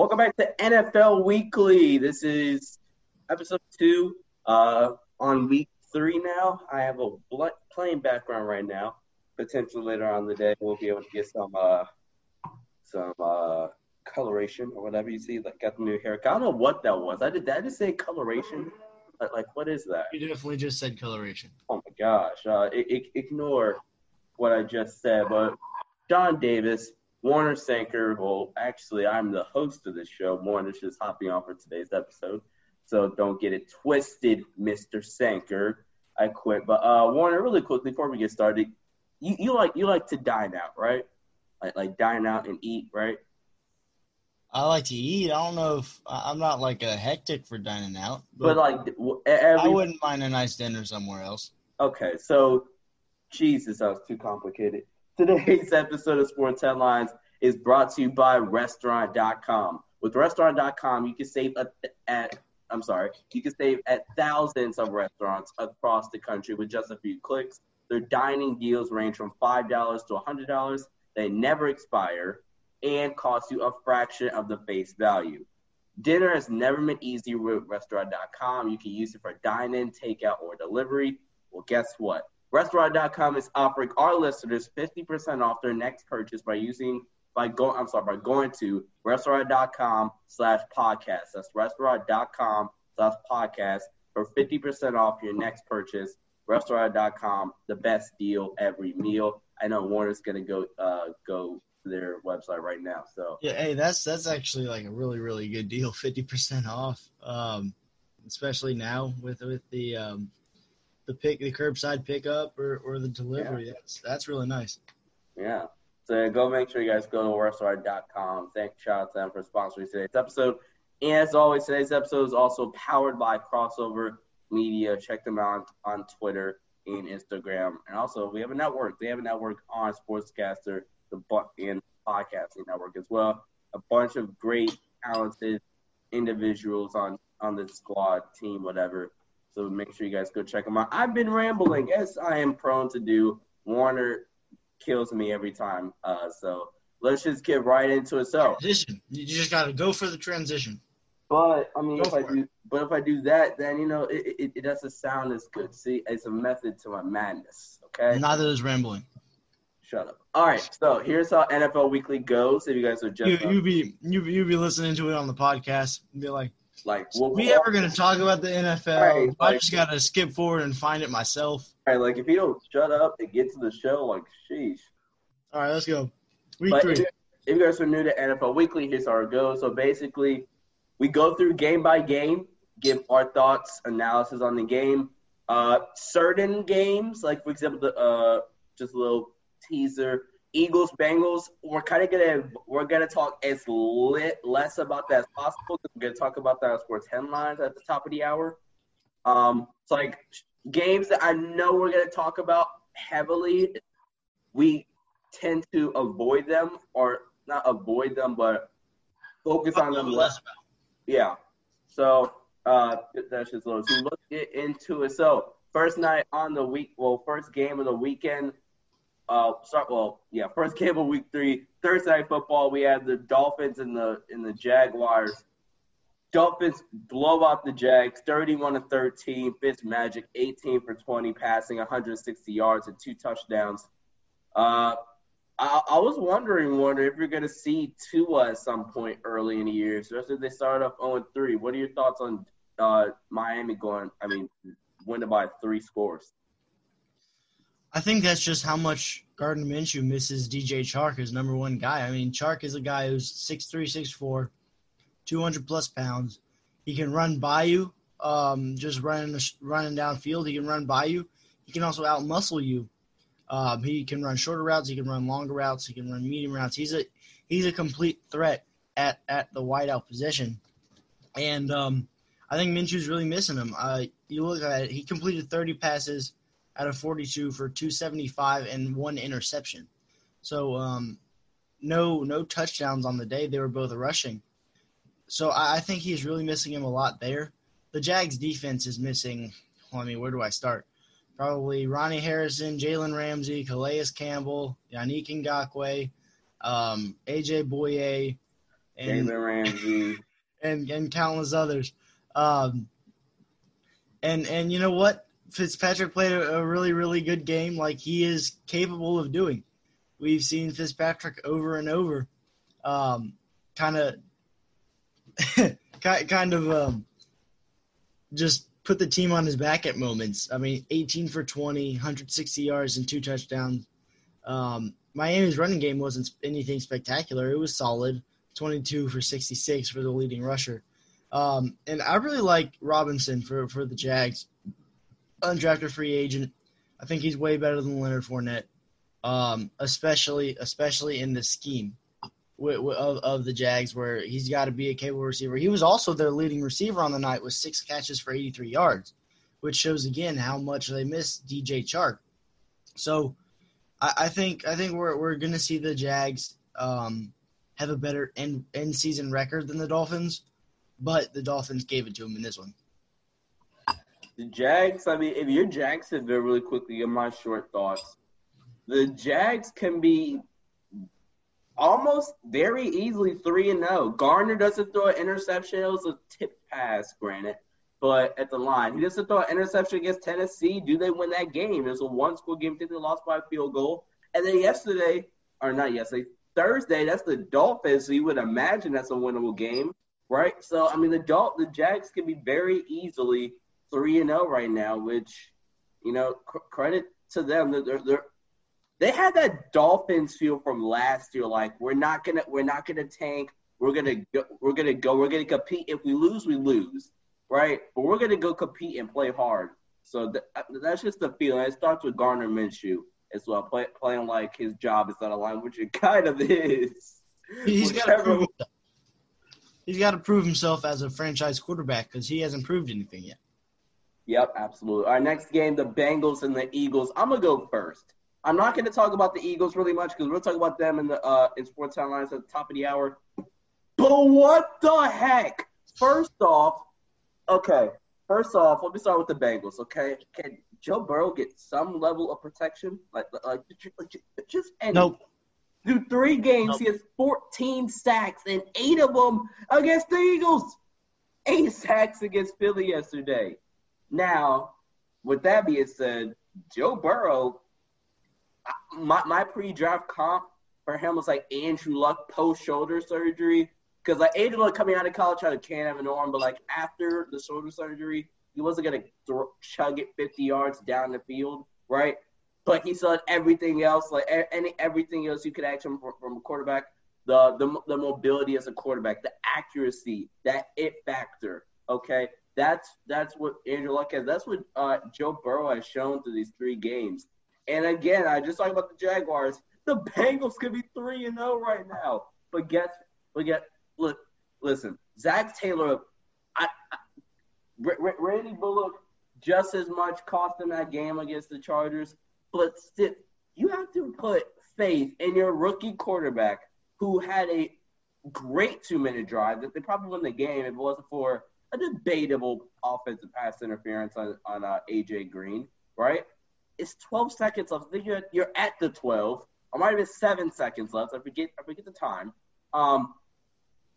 Welcome back to NFL Weekly. This is episode 2 on week 3 now. I have a plane background right now. Potentially later on in the day, we'll be able to get some coloration or whatever you see. Like, got the new haircut. I don't know what that was. Did I just say coloration? Like, what is that? You definitely just said coloration. Oh, my gosh. Ignore what I just said. But John Davis, Warner Sanker. Well, actually, I'm the host of this show. Warner's just hopping on for today's episode. So don't get it twisted, Mr. Sanker. I quit. But, Warner, really quickly, before we get started, you like to dine out, right? Like dine out and eat, right? I like to eat. I don't know if – I'm not, like, a hectic for dining out. But like – I wouldn't mind a nice dinner somewhere else. Okay, so – Jesus, that was too complicated. Today's episode of Sports Headlines is brought to you by restaurant.com. With restaurant.com, you can save at thousands of restaurants across the country with just a few clicks. Their dining deals range from $5 to $100. They never expire and cost you a fraction of the face value. Dinner has never been easier with restaurant.com. You can use it for dine-in, takeout, or delivery. Well, guess what? Restaurant.com is offering our listeners 50% off their next purchase by going to restaurant.com/podcast. That's restaurant.com/podcast for 50% off your next purchase. Restaurant.com, the best deal every meal. I know Warner's gonna go to their website right now. So yeah, hey, that's actually like a really, really good deal, 50% off. Especially now with the curbside pickup or the delivery. Yeah. That's really nice. Yeah. So go make sure you guys go to restaurant.com. Shout out to them for sponsoring today's episode. And as always, today's episode is also powered by Crossover Media. Check them out on Twitter and Instagram. And also, we have a network. They have a network on Sportscaster, and podcasting network as well. A bunch of great, talented individuals on the squad, team, whatever. So make sure you guys go check them out. I've been rambling, as I am prone to do. Warner kills me every time. So let's just get right into it. So transition. You just got to go for the transition. But I mean, if I do that, then you know it doesn't sound as good. See, it's a method to my madness. Okay. Neither is rambling. Shut up. All right. So here's how NFL Weekly goes. If you guys are just you be listening to it on the podcast and be like. We ever going to talk about the NFL? Right, I just got to skip forward and find it myself. All right, like, if you don't shut up and get to the show, like, sheesh. All right, let's go. Week 3. If you guys are new to NFL Weekly, here's how it goes. So, basically, we go through game by game, give our thoughts, analysis on the game. Certain games, like, for example, just a little teaser, Eagles, Bengals, we're gonna talk as less about that as possible. We're gonna talk about that on Sports Headlines at the top of the hour. It's like games that I know we're gonna talk about heavily. We tend to avoid them, or not avoid them, but focus on them less. About. Yeah. So that's just a little. So let's get into it. So first game of the weekend. First game of week 3, Thursday Night Football. We have the Dolphins and the Jaguars. Dolphins blow out the Jags, 31-13. Fitzmagic, 18 for 20, passing 160 yards and 2 touchdowns. I was wondering, Warner, if you're going to see Tua at some point early in the year, especially if they started off 0-3. What are your thoughts on Miami winning by 3 scores? I think that's just how much Gardner Minshew misses DJ Chark, his number one guy. I mean, Chark is a guy who's 6'3", 6'4", 200-plus pounds. He can run by you, just running downfield. He can run by you. He can also out-muscle you. He can run shorter routes. He can run longer routes. He can run medium routes. He's a complete threat at the wideout position. And I think Minshew's really missing him. You look at it, he completed 30 passes out of 42 for 275 and 1 interception. So no touchdowns on the day. They were both rushing. So I think he's really missing him a lot there. The Jags defense is missing – well, I mean, where do I start? Probably Ronnie Harrison, Jalen Ramsey, Calais Campbell, Yannick Ngakoue, A.J. Boye, and Jalen Ramsey, and countless others. And you know what? Fitzpatrick played a really, really good game like he is capable of doing. We've seen Fitzpatrick over and over just put the team on his back at moments. I mean, 18 for 20, 160 yards and 2 touchdowns. Miami's running game wasn't anything spectacular. It was solid, 22 for 66 for the leading rusher. And I really like Robinson for the Jags. Undrafted free agent. I think he's way better than Leonard Fournette, especially in the scheme of the Jags, where he's got to be a capable receiver. He was also their leading receiver on the night with 6 catches for 83 yards, which shows again how much they miss DJ Chark. So I think we're going to see the Jags have a better end season record than the Dolphins, but the Dolphins gave it to him in this one. The Jags, I mean, if you're Jacksonville, really quickly, in my short thoughts, the Jags can be almost very easily 3-0. Gardner doesn't throw an interception. It was a tip pass, granted, but at the line. He doesn't throw an interception against Tennessee. Do they win that game? It was a one-score game. I think they lost by a field goal. And then Thursday, that's the Dolphins, so you would imagine that's a winnable game, right? So, I mean, the Jags can be very easily 3-0 right now, which, you know, credit to them. They had that Dolphins feel from last year, like we're not gonna tank. We're gonna go. We're gonna compete. If we lose, we lose, right? But we're gonna go compete and play hard. So that's just the feeling. It starts with Gardner Minshew as well, playing like his job is out of line, which it kind of is. He's got to prove himself as a franchise quarterback because he hasn't proved anything yet. Yep, absolutely. Our next game, the Bengals and the Eagles. I'm going to go first. I'm not going to talk about the Eagles really much because we'll talk about them in Sports Timelines at the top of the hour. But what the heck? First off, let me start with the Bengals, okay? Can Joe Burrow get some level of protection? Just any. Nope. Through 3 games, he has 14 sacks and 8 of them against the Eagles. 8 sacks against Philly yesterday. Now, with that being said, Joe Burrow, my pre-draft comp for him was like Andrew Luck post-shoulder surgery. Because like Andrew Luck coming out of college can't have an arm, but like after the shoulder surgery, he wasn't going to chug it 50 yards down the field, right? But he saw everything else, like everything else you could ask him from a quarterback, the mobility as a quarterback, the accuracy, that it factor, okay? That's what Andrew Luck has. That's what Joe Burrow has shown through these 3 games. And again, I just talked about the Jaguars. The Bengals could be 3-0 right now. But listen, Zach Taylor, Randy Bullock just as much cost him that game against the Chargers. But still, you have to put faith in your rookie quarterback who had a great 2-minute drive that they probably won the game if it wasn't for a debatable offensive pass interference on AJ Green, right? It's 12 seconds left. I think you're at the 12. I might have been 7 seconds left. I forget the time.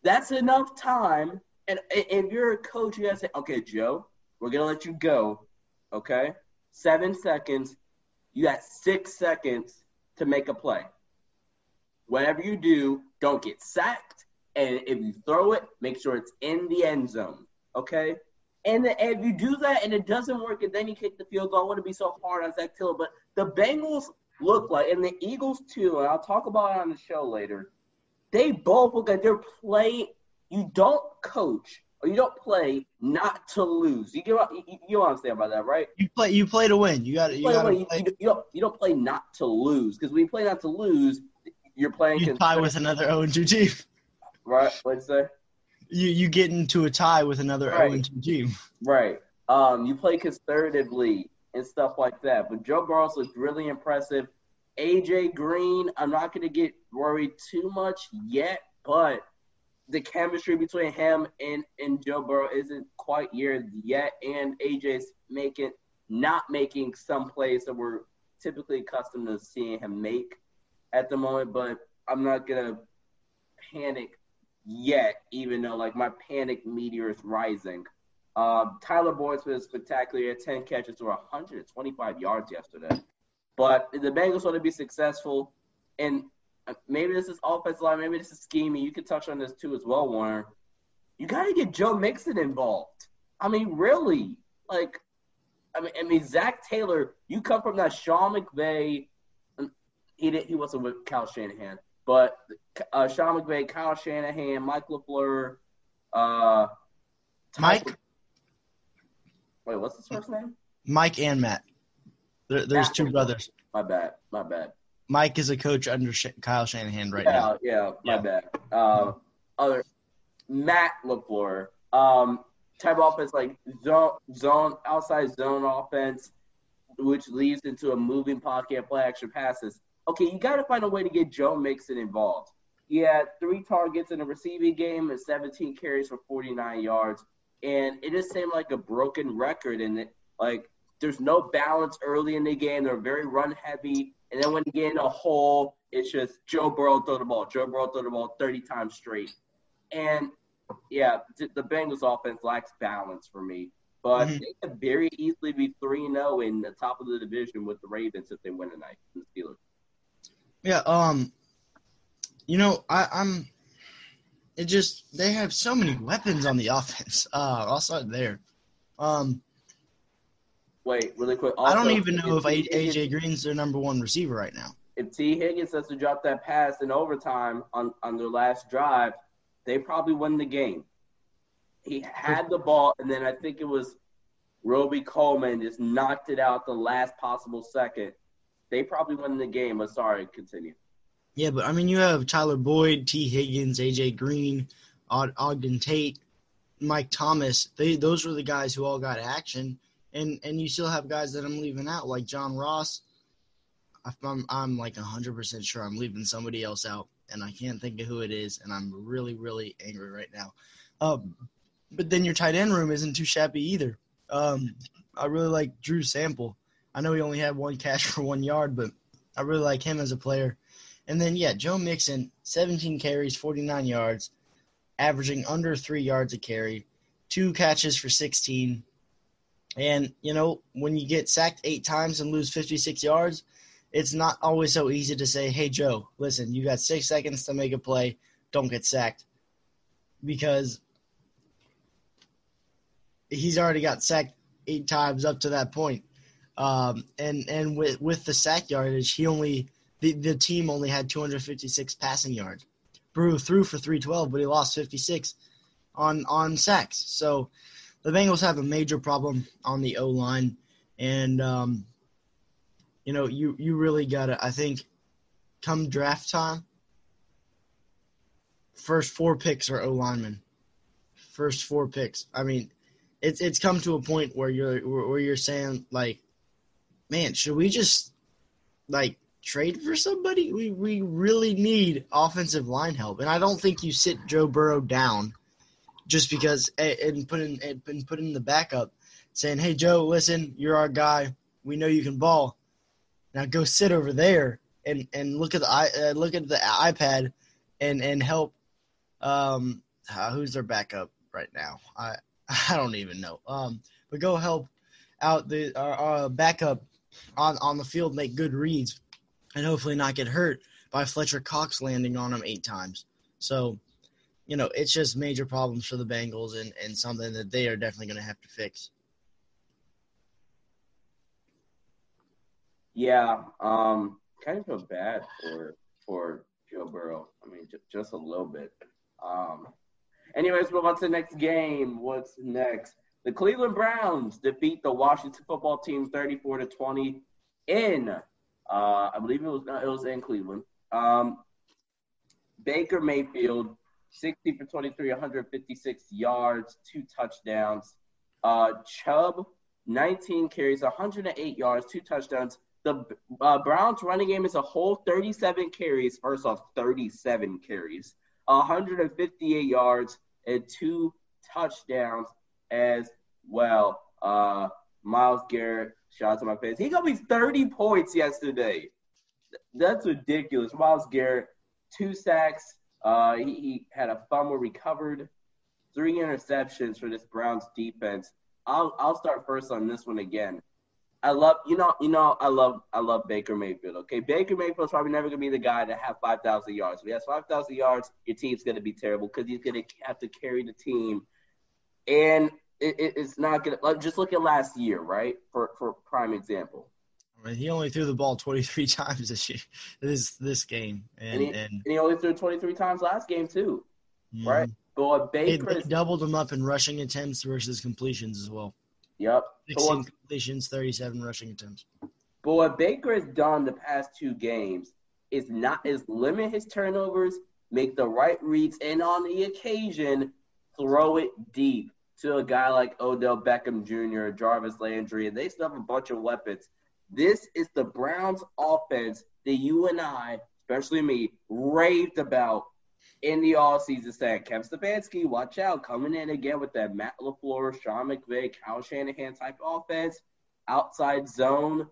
That's enough time. And if you're a coach, you got to say, okay, Joe, we're going to let you go, okay? 7 seconds. You got 6 seconds to make a play. Whatever you do, don't get sacked. And if you throw it, make sure it's in the end zone. Okay, and if you do that and it doesn't work, and then you kick the field goal, I wouldn't be so hard on Zach Taylor. But the Bengals look like, and the Eagles too, and I'll talk about it on the show later. They both look like they're playing. You don't coach or you don't play not to lose. You understand about that, right? You play to win. You don't play not to lose, because when you play not to lose, you're playing. You tie with another 0-2 team. Right? What'd you say? You get into a tie with another O2 team. Right. You play conservatively and stuff like that. But Joe Burrow looks really impressive. AJ Green, I'm not going to get worried too much yet, but the chemistry between him and Joe Burrow isn't quite here yet. And AJ's not making some plays that we're typically accustomed to seeing him make at the moment. But I'm not going to panic yet, even though, like, my panic meteor is rising. Tyler Boyd's been spectacular at 10 catches or 125 yards yesterday. But the Bengals want to be successful, and maybe this is offensive line, maybe this is scheming. You can touch on this too as well, Warner. You got to get Joe Mixon involved. I mean, really. Like, I mean, Zach Taylor, you come from that Sean McVay. He wasn't with Kyle Shanahan. But Sean McVay, Kyle Shanahan, Mike LaFleur. Mike? Wait, what's his first name? Mike and Matt. There's two brothers. My bad. Mike is a coach under Kyle Shanahan right now. Yeah, my bad. Other Matt LaFleur. Type of offense like zone outside zone offense, which leads into a moving pocket, play action passes. Okay, you got to find a way to get Joe Mixon involved. He had 3 targets in the receiving game and 17 carries for 49 yards. And it just seemed like a broken record. And, like, there's no balance early in the game. They're very run-heavy. And then when you get in a hole, it's just Joe Burrow throw the ball. Joe Burrow throw the ball 30 times straight. And, yeah, the Bengals offense lacks balance for me. But they could very easily be 3-0 in the top of the division with the Ravens if they win tonight from the Steelers. Yeah, you know, I'm – it just – they have so many weapons on the offense. I'll start there. Wait, really quick. Also, I don't even know if AJ Green's their number one receiver right now. If T. Higgins has to drop that pass in overtime on their last drive, they probably win the game. He had the ball, and then I think it was Roby Coleman just knocked it out the last possible second. They probably won the game, but sorry, continue. Yeah, but, I mean, you have Tyler Boyd, T. Higgins, AJ Green, Ogden Tate, Mike Thomas. Those were the guys who all got action. And you still have guys that I'm leaving out, like John Ross. I'm like 100% sure I'm leaving somebody else out, and I can't think of who it is, and I'm really, really angry right now. But then your tight end room isn't too shabby either. I really like Drew Sample. I know he only had 1 catch for 1 yard, but I really like him as a player. And then, yeah, Joe Mixon, 17 carries, 49 yards, averaging under 3 yards a carry, 2 catches for 16. And, you know, when you get sacked 8 times and lose 56 yards, it's not always so easy to say, hey, Joe, listen, you got 6 seconds to make a play. Don't get sacked. Because he's already got sacked 8 times up to that point. And with the sack yardage, the team only had 256 passing yards. Brew threw for 312, but he lost 56 on sacks. So the Bengals have a major problem on the O-line, and you know, you really gotta, I think, come draft time, first 4 picks are O-linemen. First 4 picks. I mean, it's come to a point where you're saying, like, man, should we just, like, trade for somebody? We really need offensive line help. And I don't think you sit Joe Burrow down just because and put in the backup saying, hey, Joe, listen, you're our guy. We know you can ball. Now go sit over there and look at the iPad and help who's their backup right now? I don't even know. But go help out the backup on the field, make good reads, and hopefully not get hurt by Fletcher Cox landing on him 8 times. So, you know, it's just major problems for the Bengals and something that they are definitely going to have to fix. Yeah, kind of feel bad for Joe Burrow. I mean, just a little bit. Anyways, move on to the next game. What's next? The Cleveland Browns defeat the Washington football team 34-20 in – I believe it was in Cleveland. Baker Mayfield, 60 for 23, 156 yards, 2 touchdowns. Chubb, 19 carries, 108 yards, 2 touchdowns. The Browns running game is a whole 37 carries. First off, 37 carries, 158 yards, and 2 touchdowns as well. Myles Garrett, shout out to my face. He got me 30 points yesterday. That's ridiculous. Myles Garrett, 2 sacks, He had a fumble recovered, 3 interceptions for this Browns defense. I'll start first on this one again. I love Baker Mayfield. Okay, Baker Mayfield's probably never gonna be the guy to have 5,000 yards. If he has 5,000 yards, your team's gonna be terrible because he's gonna have to carry the team, and it's not gonna. Like, just look at last year, right? For prime example. I mean, he only threw the ball 23 times this year, this game, and he only threw 23 times last game too, right? But Baker they doubled him up in rushing attempts versus completions as well. Yep. 16 completions, 37 rushing attempts. But what Baker has done the past 2 games is limit his turnovers, make the right reads, and on the occasion, throw it deep to a guy like Odell Beckham Jr., Jarvis Landry, and they still have a bunch of weapons. This is the Browns offense that you and I, especially me, raved about in the offseason, saying, Kevin Stefanski, watch out, coming in again with that Matt LaFleur, Sean McVay, Kyle Shanahan type offense, outside zone,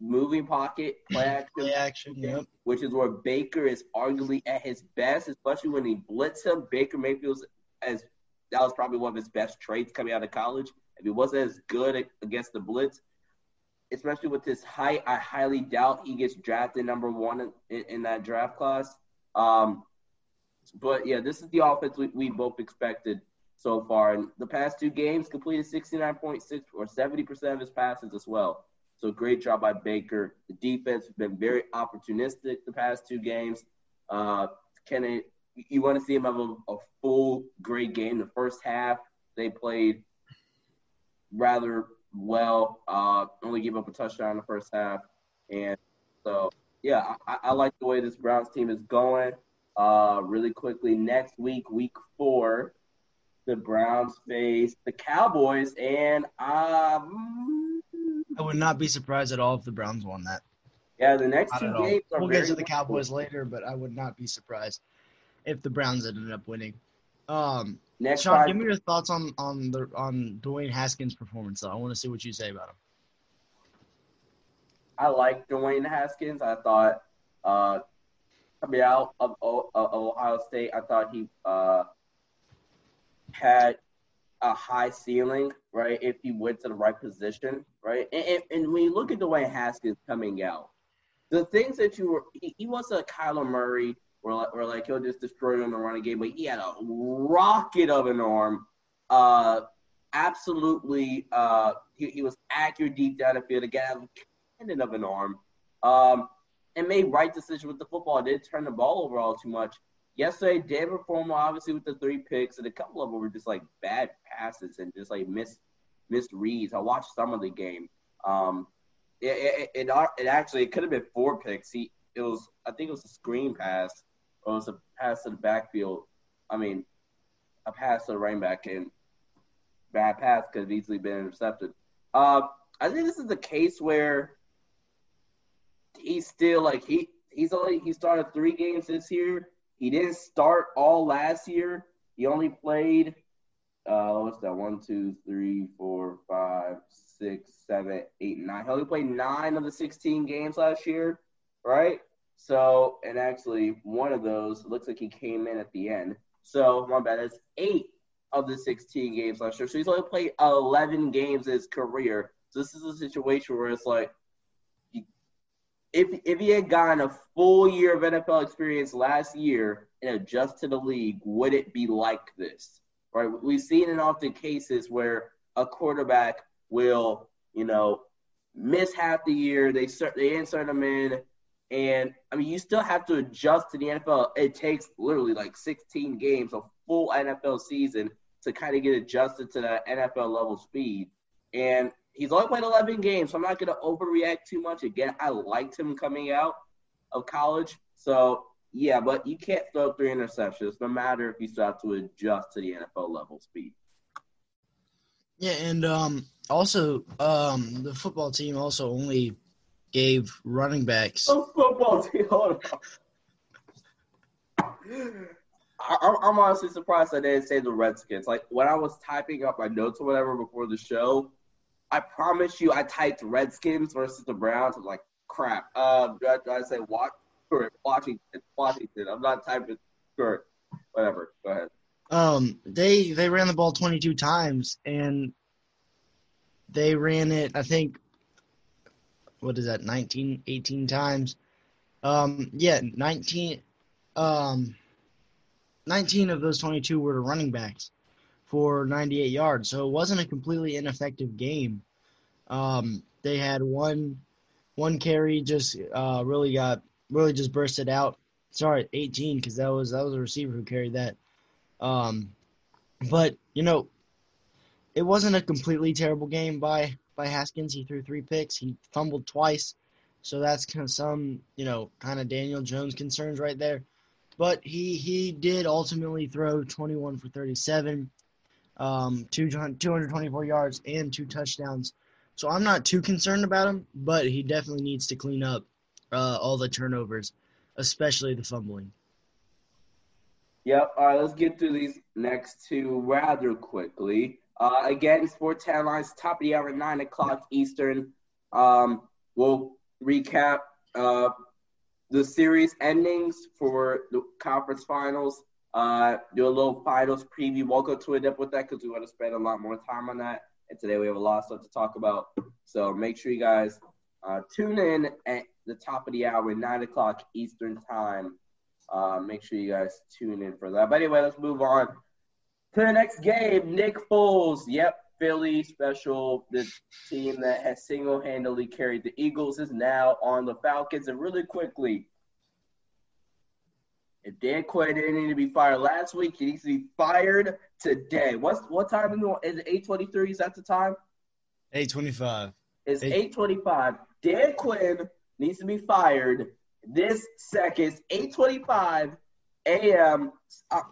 moving pocket, play action, yep. Which is where Baker is arguably at his best, especially when he blitzed him. Baker Mayfield's that was probably one of his best traits coming out of college. If he wasn't as good against the blitz, especially with his height, I highly doubt he gets drafted number 1 in that draft class. But, yeah, this is the offense we both expected so far. And the past 2 games completed 69.6 or 70% of his passes as well. So great job by Baker. The defense has been very opportunistic the past 2 games. You want to see him have a full great game. The first half, they played rather well. Only gave up a touchdown in the first half. And so, yeah, I like the way this Browns team is going. Really quickly, next week, week 4, the Browns face the Cowboys, and I would not be surprised at all if the Browns won that. Yeah, the next 2 games are we'll get to the Cowboys later, but I would not be surprised if the Browns ended up winning. Next, Sean, give me your thoughts on Dwayne Haskins' performance, though. I want to see what you say about him. I like Dwayne Haskins. I thought coming out of Ohio State, I thought he had a high ceiling, right, if he went to the right position, right? And when you look at Dwayne Haskins coming out, the things that he wasn't a Kyler Murray or like he'll just destroy you on the running game, but he had a rocket of an arm. Absolutely, he was accurate deep down the field. Again, had a cannon of an arm. And made right decisions with the football. Didn't turn the ball over all too much. Yesterday, David Formal, obviously, with the 3 picks, and a couple of them were just, like, bad passes and just, like, misreads. I watched some of the game. It could have been 4 picks. I think it was a screen pass, or it was a pass to the backfield. I mean, a pass to the running back, and bad pass could have easily been intercepted. I think this is a case where he's still like he started 3 games this year. He didn't start all last year. He only played 9. He only played 9 of the 16 games last year, right? So and actually one of those looks like he came in at the end. So my bad, that's 8 of the 16 games last year. So he's only played 11 games in his career. So this is a situation where it's like, if he had gotten a full year of NFL experience last year and adjust to the league, would it be like this? Right? We've seen in often cases where a quarterback will, miss half the year. They insert him in, and I mean, you still have to adjust to the NFL. It takes literally like 16 games, a full NFL season, to kind of get adjusted to that NFL level speed. And he's only played 11 games, so I'm not going to overreact too much. Again, I liked him coming out of college. So, yeah, but you can't throw 3 interceptions, no matter if you start to adjust to the NFL level speed. Yeah, and also the football team also only gave running backs. The football team, hold on. I'm honestly surprised I didn't say the Redskins. Like, when I was typing up my notes or whatever before the show, I promise you I typed Redskins versus the Browns. I'm like, crap. I say Washington. I'm not typing. Sure. whatever. Go ahead. They ran the ball 22 times, and they ran it, I think, 18 times. 19 of those 22 were to running backs for 98 yards. So it wasn't a completely ineffective game. They had one carry just really just bursted out. Sorry, 18, because that was a receiver who carried that. But you know, it wasn't a completely terrible game by Haskins. He threw 3 picks. He fumbled twice. So that's kind of some, kind of Daniel Jones concerns right there. But he did ultimately throw 21 for 37, 224 yards and 2 touchdowns. So I'm not too concerned about him, but he definitely needs to clean up all the turnovers, especially the fumbling. Yep. All right, let's get through these next two rather quickly. Again, sports headlines, top of the hour, 9 o'clock Eastern. We'll recap the series endings for the conference finals, do a little finals preview. We'll go to a depth with that because we want to spend a lot more time on that. And today we have a lot of stuff to talk about. So make sure you guys tune in at the top of the hour, 9 o'clock Eastern time. Make sure you guys tune in for that. But anyway, let's move on to the next game. Nick Foles. Yep, Philly special. The team that has single-handedly carried the Eagles is now on the Falcons. And really quickly, if Dan Quinn didn't need to be fired last week, he needs to be fired today. What time is it? 8:23? Is that the time? 8:25. It's 8:25. Dan Quinn needs to be fired this second. 8:25 a.m.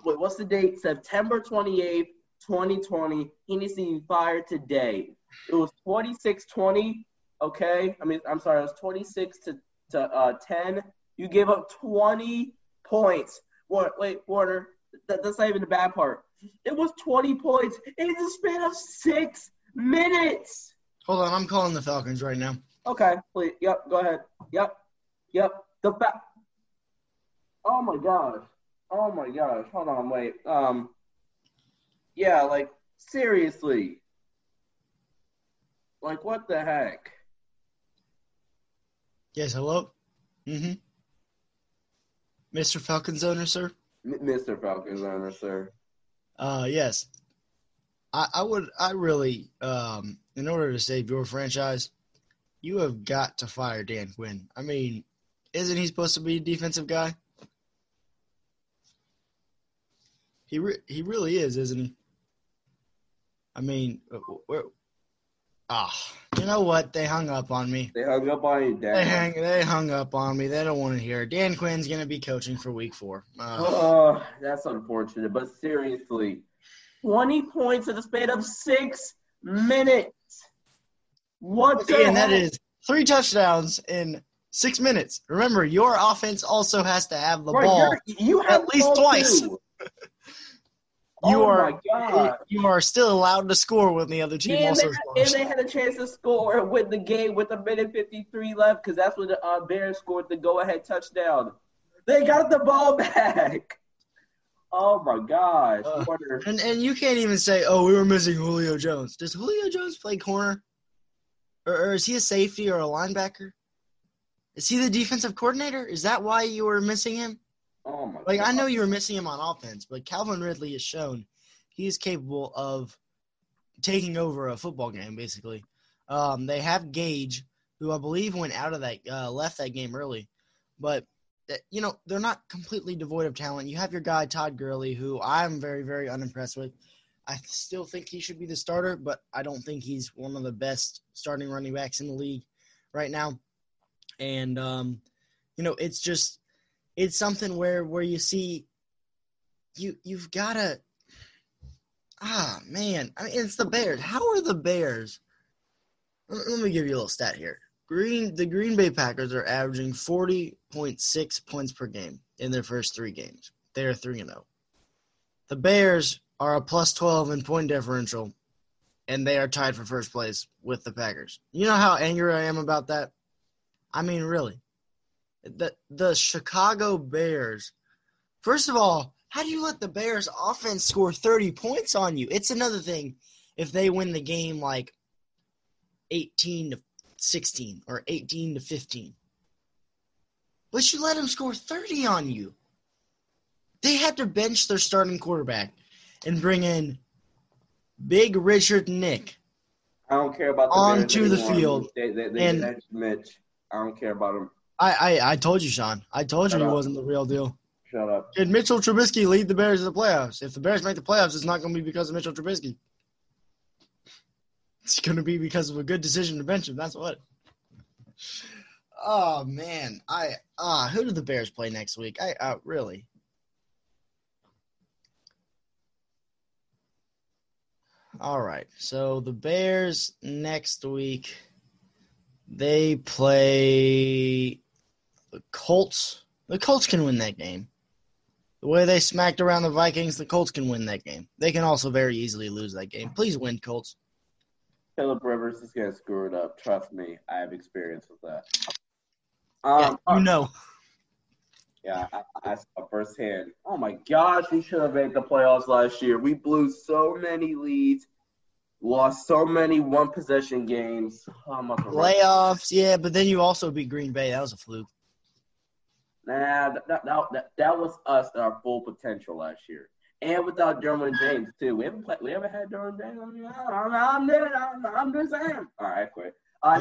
What's the date? September 28th, 2020. He needs to be fired today. It was 26-20, okay? I'm sorry, it was 26 to 10. You gave up 20 points. Wait, Warner, that's not even the bad part. It was 20 points in the span of 6 minutes. Hold on, I'm calling the Falcons right now. Okay, please. Yep, go ahead. Yep. Oh my gosh. Hold on, wait. Yeah, like, seriously. Like, what the heck? Yes, hello? Mm-hmm. Mr. Falcons owner, sir? Mr. Falcons owner, sir. Yes. I really, in order to save your franchise, you have got to fire Dan Quinn. I mean, isn't he supposed to be a defensive guy? He really is, isn't he? I mean, you know what? They hung up on me. They hung up on you, Dan. They hung up on me. They don't want to hear it. Dan Quinn's going to be coaching for week 4. That's unfortunate. But seriously, 20 points in the span of 6 minutes. What the heck? And that is 3 touchdowns in 6 minutes. Remember, your offense also has to have the ball at least twice. You are still allowed to score when the other team also scores. And they had a chance to score and win the game with 1:53 left because that's when the Bears scored the go-ahead touchdown. They got the ball back. Oh, my gosh. And you can't even say, we were missing Julio Jones. Does Julio Jones play corner? Or is he a safety or a linebacker? Is he the defensive coordinator? Is that why you were missing him? Oh my! God. I know you were missing him on offense, but Calvin Ridley has shown he is capable of taking over a football game, basically. They have Gage, who I believe went out of that left that game early. But, they're not completely devoid of talent. You have your guy, Todd Gurley, who I'm very, very unimpressed with. I still think he should be the starter, but I don't think he's one of the best starting running backs in the league right now. And, it's just – it's something where you see you've got to – man. I mean, it's the Bears. How are the Bears – let me give you a little stat here. The Green Bay Packers are averaging 40.6 points per game in their first 3 games. They are 3-0. The Bears are a +12 in point differential, and they are tied for first place with the Packers. You know how angry I am about that? I mean, really. The Chicago Bears, first of all, How do you let the Bears offense score 30 points on you? It's another thing if they win the game like 18-16 or 18-15. But you let them score 30 on you. They had to bench their starting quarterback and bring in Big Richard Nick. I don't care about the onto the field. They benched Mitch. I don't care about him. I told you, Sean. I told you he wasn't the real deal. Shut up. Did Mitchell Trubisky lead the Bears to the playoffs? If the Bears make the playoffs, it's not going to be because of Mitchell Trubisky. It's going to be because of a good decision to bench him. That's what. Oh, man. Who do the Bears play next week? Really? All right. So the Bears next week, they play the Colts. The Colts can win that game. The way they smacked around the Vikings, the Colts can win that game. They can also very easily lose that game. Please win, Colts. Philip Rivers is going to screw it up. Trust me. I have experience with that. Yeah, you know. Yeah, I saw firsthand. Oh, my gosh, we should have made the playoffs last year. We blew so many leads, lost so many one-possession games. Playoffs, yeah, but then you also beat Green Bay. That was a fluke. Nah, that was us at our full potential last year. And without Derwin James, too. We haven't had Derwin James. I'm just saying. All right, quit. I'm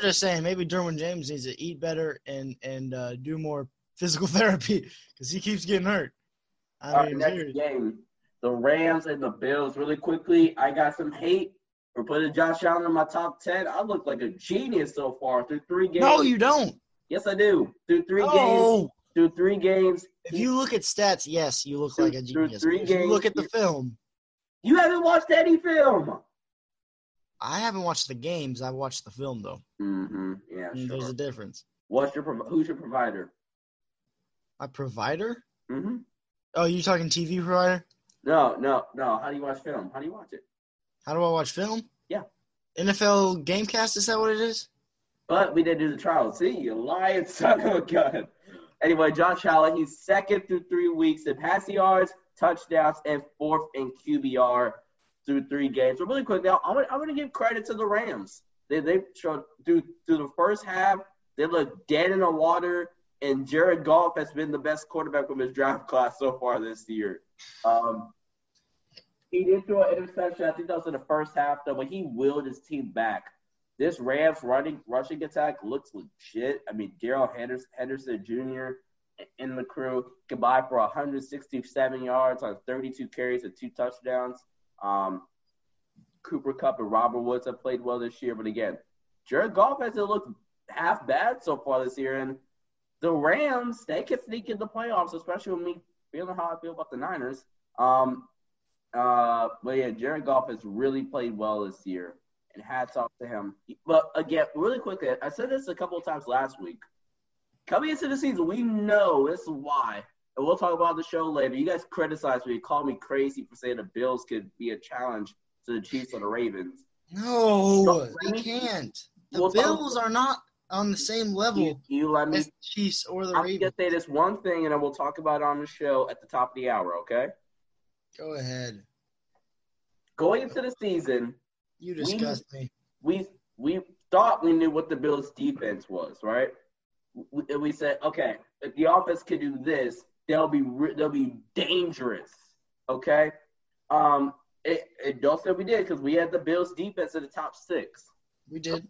just saying maybe Derwin James needs to eat better and do more physical therapy because he keeps getting hurt. Next game, the Rams and the Bills. Really quickly, I got some hate for putting Josh Allen in my top 10. I look like a genius so far through 3 games. No, you don't. Yes, I do. Through three games. If you look at stats, yes, you look like a genius. If you look at the film. You haven't watched any film. I haven't watched the games. I watched the film, though. Mm-hmm. Yeah, sure. There's a difference. Who's your provider? My provider? Mm-hmm. Oh, you talking TV provider? No. How do you watch film? How do you watch it? How do I watch film? Yeah. NFL Gamecast, is that what it is? But we didn't do the trial. See, you lying son of a gun. Anyway, Josh Allen, he's second through 3 weeks in passing yards, touchdowns, and fourth in QBR through 3 games. So really quick now, I'm going to give credit to the Rams. They showed through the first half, they looked dead in the water, and Jared Goff has been the best quarterback from his draft class so far this year. He did throw an interception. I think that was in the first half, though, but he willed his team back. This Rams rushing attack looks legit. I mean, Darrell Henderson Jr. and the crew combined for 167 yards on 32 carries and 2 touchdowns. Cooper Kupp and Robert Woods have played well this year. But, again, Jared Goff hasn't looked half bad so far this year. And the Rams, they can sneak in the playoffs, especially with me feeling how I feel about the Niners. But, yeah, Jared Goff has really played well this year. And hats off to him. But, again, really quickly, I said this a couple of times last week. Coming into the season, we know this is why. And we'll talk about the show later. You guys criticized me, called me crazy for saying the Bills could be a challenge to the Chiefs or the Ravens. No, they can't. The Bills are not on the same level as the Chiefs or the Ravens. I'm going to say this one thing, and then we'll talk about it on the show at the top of the hour, okay? Go ahead. Going into the season – you disgust me. We thought we knew what the Bills' defense was, right? We said, okay, if the offense can do this, they'll be dangerous, okay? It don't say we did because we had the Bills' defense in the top 6. We did.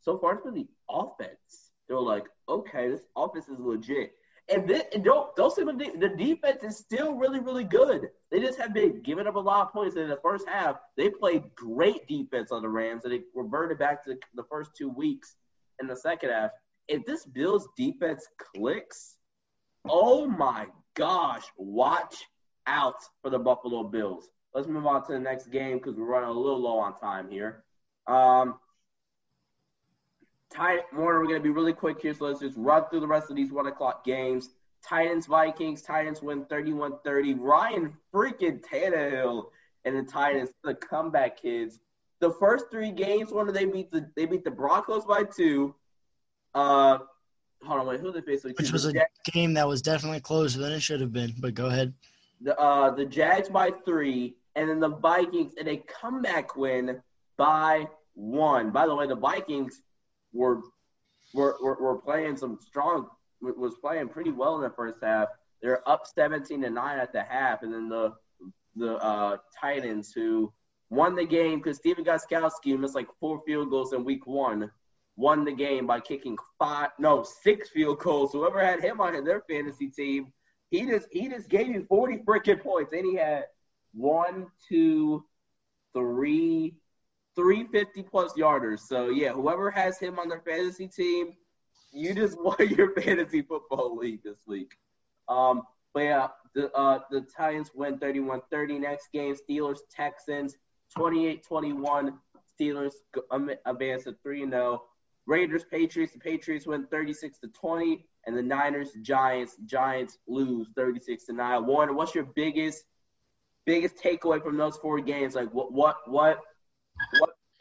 So far it's been the offense. They were like, okay, this offense is legit. And don't say the defense is still really, really good. They just have been giving up a lot of points. And in the first half, they played great defense on the Rams, and they reverted back to the first 2 weeks in the second half. If this Bills defense clicks, oh, my gosh, watch out for the Buffalo Bills. Let's move on to the next game because we're running a little low on time here. Morning, we're going to be really quick here, so let's just run through the rest of these 1 o'clock games. Titans-Vikings, Titans win 31-30. Ryan freaking Tannehill and the Titans, the comeback kids. The first 3 games, they beat the Broncos by 2, hold on, wait, who they basically – Which was a game that was definitely closer than it should have been, but go ahead. The Jags by 3, and then the Vikings in a comeback win by 1. By the way, the Vikings were playing some strong – was playing pretty well in the first half. They're up 17-9 at the half, and then the Titans, who won the game because Steven Gostkowski missed like 4 field goals in week 1, won the game by kicking 6 field goals. Whoever had him on their fantasy team, he just gave you 40 freaking points. And he had 1, 2, 3 50-plus yarders. So, yeah, whoever has him on their fantasy team, you just won your fantasy football league this week. But, yeah, the Titans win 31-30. Next game, Steelers-Texans, 28-21. Steelers advance to 3-0. Raiders-Patriots. The Patriots win 36-20, and the Niners-Giants. Giants lose 36-9. Warner, what's your biggest takeaway from those 4 games? Like, what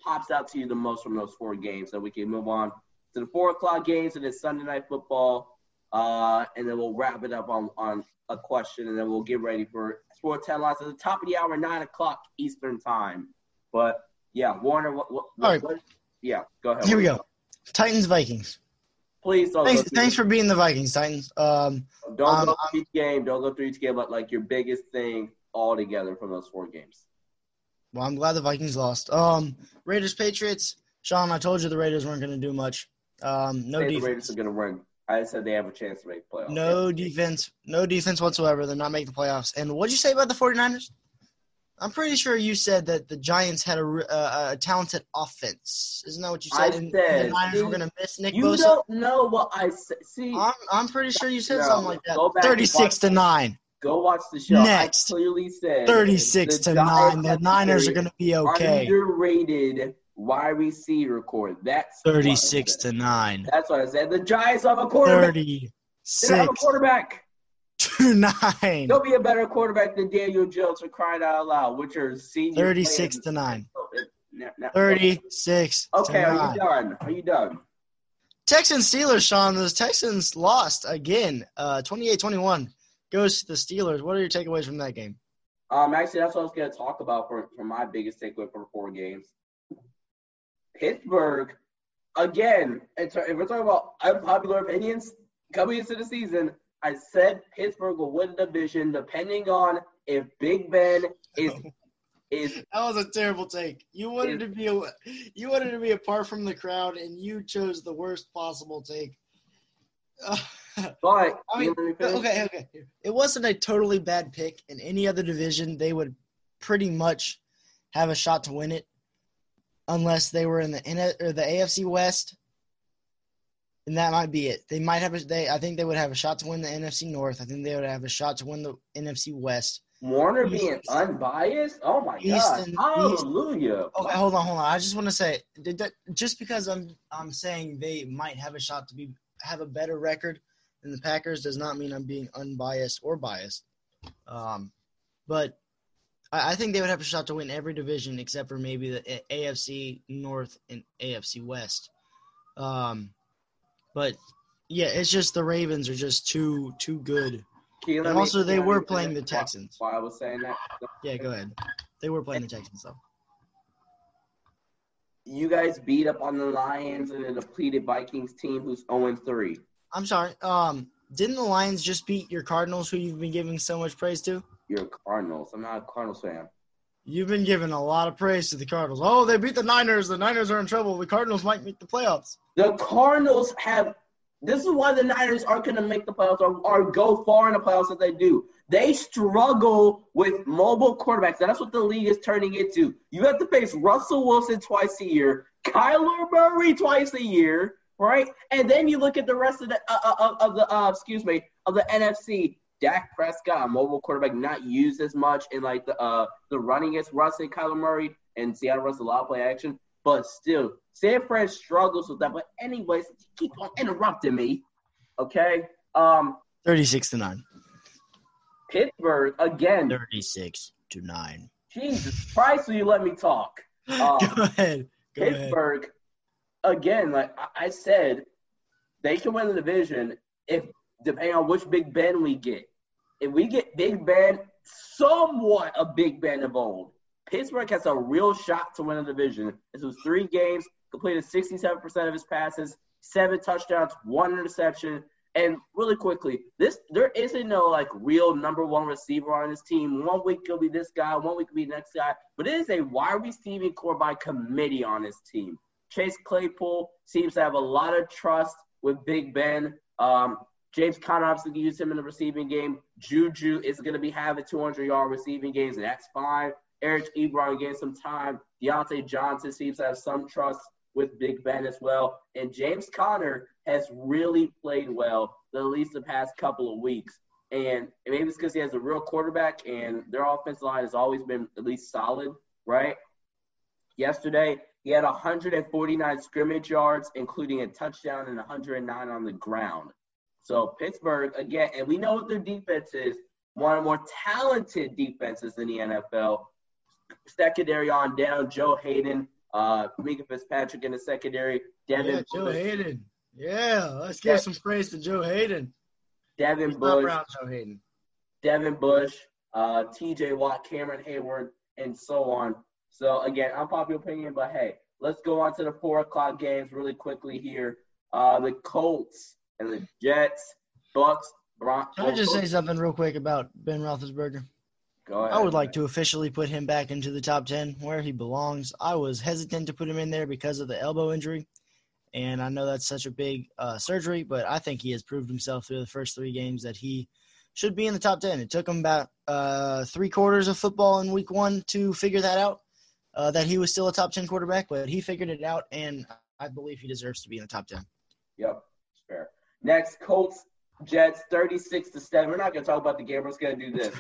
pops out to you the most from those 4 games? So we can move on to the 4:00 games, and then Sunday Night Football, and then we'll wrap it up on a question, and then we'll get ready for Sports Headlines at the top of the hour, 9:00 Eastern time. But yeah, Warner. All right. Yeah, go ahead. Here we go. Titans, Vikings. Please don't. Thanks for beating the Vikings, Titans. Don't go through each game. Don't go through each game, but like your biggest thing altogether from those 4 games. Well, I'm glad the Vikings lost. Raiders, Patriots. Sean, I told you the Raiders weren't going to do much. No defense. The Raiders are going to win. I said they have a chance to make playoffs. No defense whatsoever. They're not making the playoffs. And what did you say about the 49ers? I'm pretty sure you said that the Giants had a talented offense. Isn't that what you said? And the Niners were going to miss Nick Bosa. You don't know what I said. See, I'm pretty sure you said something like that. 36-9. Go watch the show. Next, I clearly said 36-9. The Niners are going to be okay. Underrated wide receiver core. That's 36-9. That's what I said. The Giants have a quarterback. 36. They have a quarterback. 9. He'll be a better quarterback than Daniel Jones, for crying out loud, which are senior 36-9. 36. Okay, are you done? Texans, Steelers, Sean. Those Texans lost again. 28-21 goes to the Steelers. What are your takeaways from that game? Actually, that's what I was going to talk about for my biggest takeaway for 4 games. Pittsburgh, again, if we're talking about unpopular opinions coming into the season, I said Pittsburgh will win the division depending on if Big Ben is. That was a terrible take. You wanted to be apart from the crowd, and you chose the worst possible take. But I mean, okay. It wasn't a totally bad pick. In any other division, they would pretty much have a shot to win it, unless they were in the AFC West. And that might be it. They might have I think they would have a shot to win the NFC North. I think they would have a shot to win the NFC West. Warner being unbiased? Oh, my God. Hallelujah. Okay, hold on. I just want to say, just because I'm saying they might have a shot to have a better record than the Packers does not mean I'm being unbiased or biased. But I think they would have a shot to win every division except for maybe the AFC North and AFC West. But, yeah, it's just the Ravens are just too good. And also, they were playing the Texans. Why I was saying that. Yeah, go ahead. They were playing the Texans, though. You guys beat up on the Lions and the depleted Vikings team who's 0-3. I'm sorry. Didn't the Lions just beat your Cardinals, who you've been giving so much praise to? Your Cardinals. I'm not a Cardinals fan. You've been giving a lot of praise to the Cardinals. Oh, they beat the Niners. The Niners are in trouble. The Cardinals might make the playoffs. The Cardinals have – this is why the Niners aren't going to make the playoffs or go far in the playoffs as they do. They struggle with mobile quarterbacks. That's what the league is turning into. You have to face Russell Wilson twice a year, Kyler Murray twice a year, right? And then you look at the rest of the NFC. Dak Prescott, a mobile quarterback, not used as much in like the running against Russ and Kyler Murray, and Seattle Russ a lot of play action, but still San Fran struggles with that. But anyways, keep on interrupting me, okay? 36-9. Pittsburgh again. 36-9. Jesus Christ, will you let me talk? Go ahead. Pittsburgh again. Like I said, They can win the division if depending on which Big Ben we get. If we get Big Ben, somewhat a Big Ben of old, Pittsburgh has a real shot to win the division. This was 3 games, completed 67% of his passes, 7 touchdowns, 1 interception. And really quickly, there isn't no, real number one receiver on this team. 1 week it'll be this guy, 1 week it'll be the next guy. But it is a wide receiving core by committee on this team. Chase Claypool seems to have a lot of trust with Big Ben. James Conner obviously used him in the receiving game. Juju is going to be having 200-yard receiving games, and that's fine. Eric Ebron gained some time. Deontay Johnson seems to have some trust with Big Ben as well. And James Conner has really played well at least the past couple of weeks. And maybe it's because he has a real quarterback and their offensive line has always been at least solid, right? Yesterday, he had 149 scrimmage yards, including a touchdown and 109 on the ground. So Pittsburgh, again, and we know what their defense is, one of the more talented defenses in the NFL. Secondary on down, Joe Hayden, Mika Fitzpatrick in the secondary. Devin Bush. Joe Hayden. Yeah, let's give some praise to Joe Hayden. Devin Bush, T.J. Watt, Cameron Hayward, and so on. So, again, unpopular opinion, but, hey, let's go on to the 4 o'clock games really quickly here. The Colts and the Jets, Bucks, Broncos. Can I just say something real quick about Ben Roethlisberger? Go ahead. I would like to officially put him back into the top 10 where he belongs. I was hesitant to put him in there because of the elbow injury. And I know that's such a big surgery, but I think he has proved himself through the first 3 games that he should be in the top 10. It took him about 3 quarters of football in week 1 to figure that out, that he was still a top 10 quarterback, but he figured it out, and I believe he deserves to be in the top 10. Yep, fair. Next, Colts, Jets, 36-7. We're not going to talk about the game. We're just going to do this.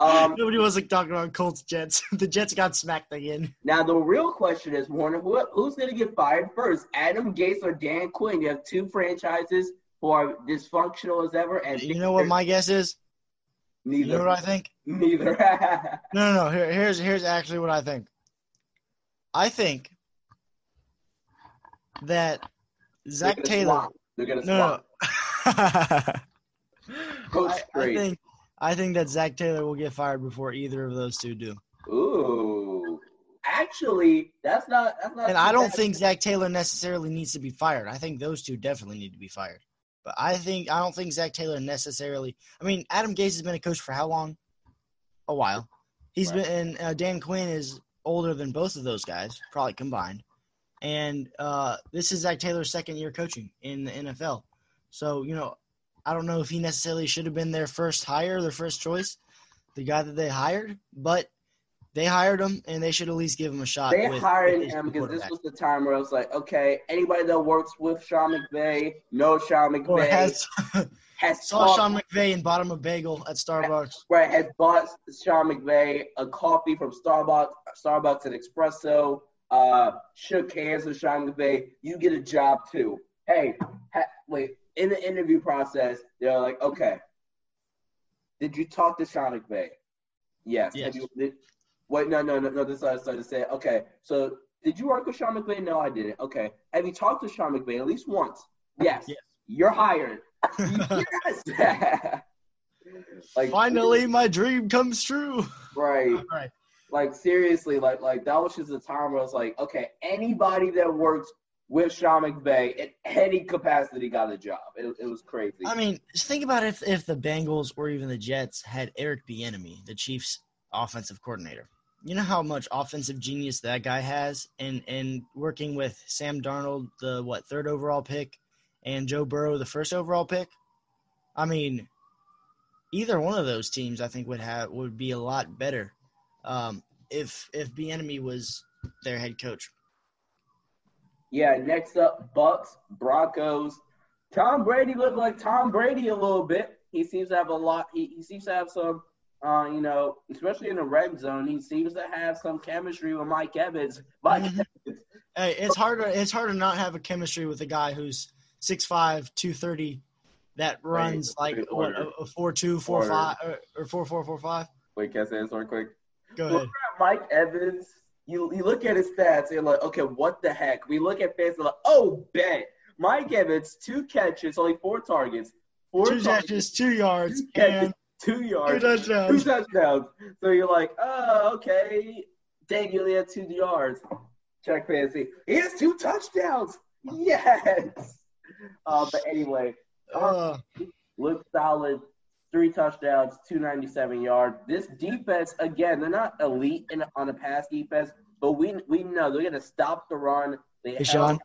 Nobody wants to talk about Colts, Jets. The Jets got smacked again. Now, the real question is, Warner, who's going to get fired first, Adam Gase or Dan Quinn? You have 2 franchises who are dysfunctional as ever. And you know what my guess is? Neither. You know what I think? Neither. No. Here's actually what I think. I think that Zach Taylor – they're going to swap. No. I think that Zach Taylor will get fired before either of those two do. Ooh, actually, that's not. And I don't think Zach Taylor necessarily needs to be fired. I think those two definitely need to be fired. But I don't think Zach Taylor necessarily. I mean, Adam Gase has been a coach for how long? A while. He's been, and Dan Quinn is older than both of those guys, probably combined. And this is Zach Taylor's second year coaching in the NFL. So, I don't know if he necessarily should have been their first hire, their first choice, the guy that they hired, but they hired him, and they should at least give him a shot. They hired him because this was the time where I was like, okay, anybody that works with Sean McVay, knows Sean McVay. Or saw Sean McVay and bought him a bagel at Starbucks. Right, has bought Sean McVay a coffee from Starbucks and Espresso, shook hands with Sean McVay. You get a job, too. Hey, wait. In the interview process, they're like, okay, did you talk to Sean McVay? Yes. No. This is what I started to say. Okay, so did you work with Sean McVay? No, I didn't. Okay. Have you talked to Sean McVay at least once? Yes. You're hired. Yes. Finally, my dream comes true. Right. All right. Seriously, that was just the time where I was like, okay, anybody that works with Sean McVay, in any capacity, got a job. It was crazy. I mean, just think about if the Bengals or even the Jets had Eric Bieniemy, the Chiefs' offensive coordinator. You know how much offensive genius that guy has, and working with Sam Darnold, the 3rd overall pick, and Joe Burrow, the 1st overall pick. I mean, either one of those teams, I think would be a lot better if Bieniemy was their head coach. Yeah, next up, Bucks, Broncos. Tom Brady looked like Tom Brady a little bit. He seems to have a lot. He seems to have some, especially in the red zone, he seems to have some chemistry with Mike Evans. Hey, it's hard to not have a chemistry with a guy who's 6'5", 230, that runs a 4'2", 4'5", or 4'4", 4'5". Wait, can I say this one quick? Go ahead. Mike Evans. You look at his stats, and you're like, okay, what the heck? We look at fans, and like, oh, bet. Mike Evans, 2 catches, only 4 targets. 4 catches, 2 yards. 2 catches, 2 yards. 2 touchdowns. 2 touchdowns. So you're like, oh, okay. Dang, you only had 2 yards. Check fantasy. He has 2 touchdowns. Yes. But anyway, looked solid. 3 touchdowns, 297 yards. This defense, again, they're not elite on a pass defense, but we know they're going to stop the run. Hey, Sean.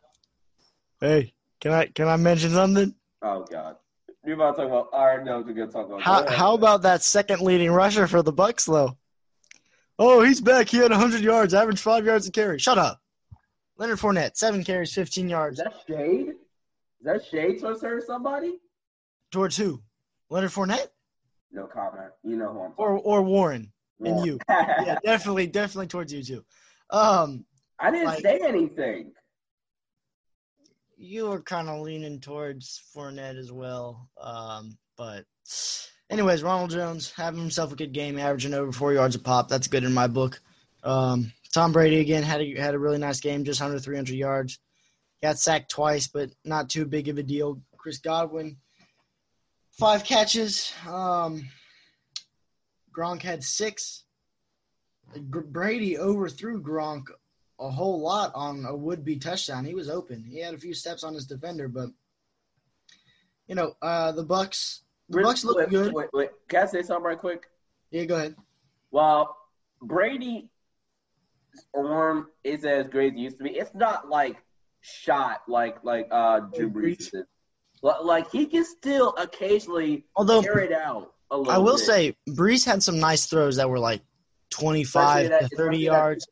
Hey, can I mention something? Oh, God. You're about to talk about – all right, no, we're going to talk about – How about that second leading rusher for the Bucs, though? Oh, he's back. He had 100 yards, averaged 5 yards a carry. Shut up. Leonard Fournette, 7 carries, 15 yards. Is that shade? Is that shade towards her or somebody? Towards who? Leonard Fournette? No comment. You know who I'm talking about. Or Warren and you. Yeah, definitely towards you, too. I didn't say anything. You were kind of leaning towards Fournette as well. But anyways, Ronald Jones having himself a good game, averaging over 4 yards a pop. That's good in my book. Tom Brady, again, had a really nice game, just under 300 yards. Got sacked twice, but not too big of a deal. Chris Godwin, 5 catches. Gronk had 6. Brady overthrew Gronk a whole lot on a would-be touchdown. He was open. He had a few steps on his defender, but, you know, the Bucs look good. Wait. Can I say something right quick? Yeah, go ahead. Well, Brady's arm isn't as great as it used to be. It's not like shot like Drew Brees. Like, he can still occasionally carry it out a little bit. I will say, Brees had some nice throws that were like 25 to 30 yards.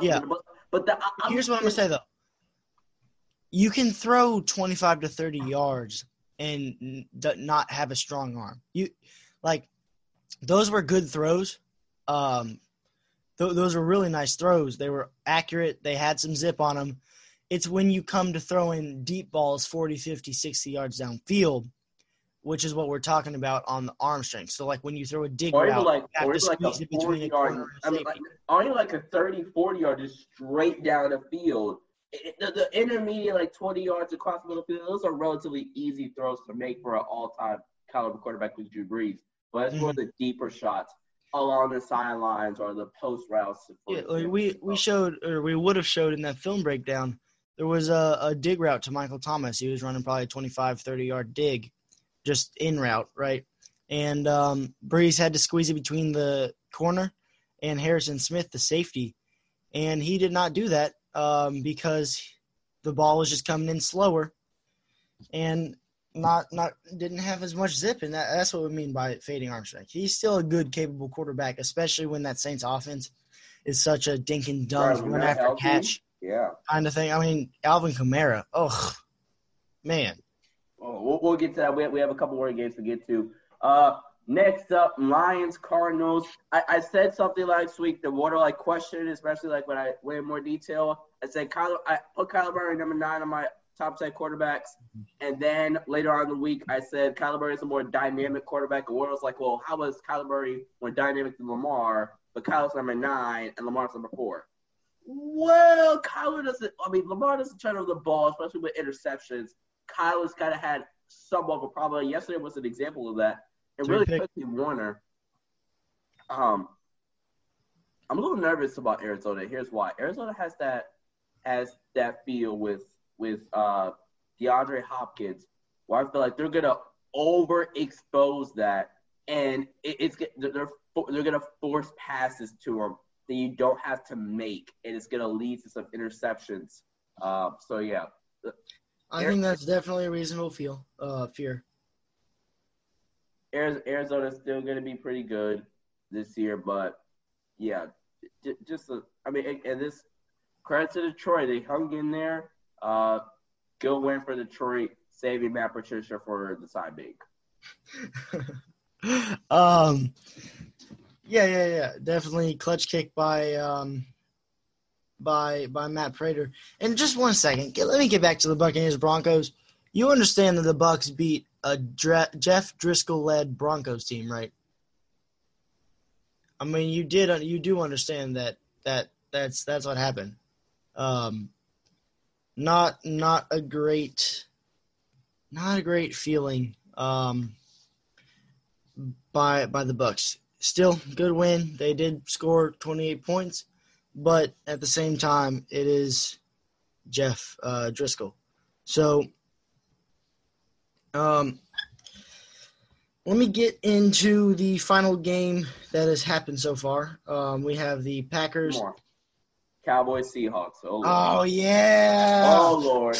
Yeah. Here's what I'm going to say, though. You can throw 25 to 30 yards and not have a strong arm. Those were good throws. Those were really nice throws. They were accurate. They had some zip on them. It's when you come to throwing deep balls 40, 50, 60 yards downfield, which is what we're talking about on the arm strength. So, like, when you throw a dig route, you have to squeeze it between a corner and safety. Only like a 30, 40-yard is straight down the field. The intermediate, like, 20 yards across the middle field, those are relatively easy throws to make for an all-time caliber quarterback with Drew Brees. But it's more the deeper shots along the sidelines or the post routes. Yeah, we would have showed in that film breakdown. There was a dig route to Michael Thomas. He was running probably a 25, 30-yard dig, just in route, right? And Brees had to squeeze it between the corner and Harrison Smith, the safety. And he did not do that because the ball was just coming in slower and didn't have as much zip. And that's what we mean by fading arm strength. He's still a good, capable quarterback, especially when that Saints offense is such a dink and dunk run after catch. Yeah, kind of thing. I mean, Alvin Kamara. Oh, man. Oh, we'll get to that. We have a couple more games to get to. Next up, Lions, Cardinals. I said something last week. The water question, especially when I went in more detail. I said I put Kyler Murray number 9 on my top 10 quarterbacks, and then later on in the week I said Kyler Murray is a more dynamic quarterback. And Warner was like, well, how is Kyler Murray more dynamic than Lamar? But Kyler's number 9 and Lamar's number 4. Well, Lamar doesn't turn over the ball, especially with interceptions. Kyler's kind of had somewhat of a problem. Yesterday was an example of that. It really took me Warner. I'm a little nervous about Arizona. Here's why. Arizona has that feel with DeAndre Hopkins, where I feel like they're gonna overexpose that, and they're gonna force passes to him that you don't have to make, and it's going to lead to some interceptions. So, yeah. I think that's definitely a reasonable fear. Arizona's still going to be pretty good this year, but, yeah, this credit to Detroit. They hung in there. Good win for Detroit, saving Matt Patricia for the side big. Yeah. Definitely clutch kick by Matt Prater. And just one second, let me get back to the Buccaneers Broncos. You understand that the Bucs beat a Jeff Driscoll-led Broncos team, right? I mean, you do understand that that's what happened. not a great feeling by the Bucs. Still, good win. They did score 28 points, but at the same time, it is Jeff Driscoll. So, let me get into the final game that has happened so far. We have the Packers. Cowboys, Seahawks. Oh, Lord. Oh, yeah. Oh, Lord.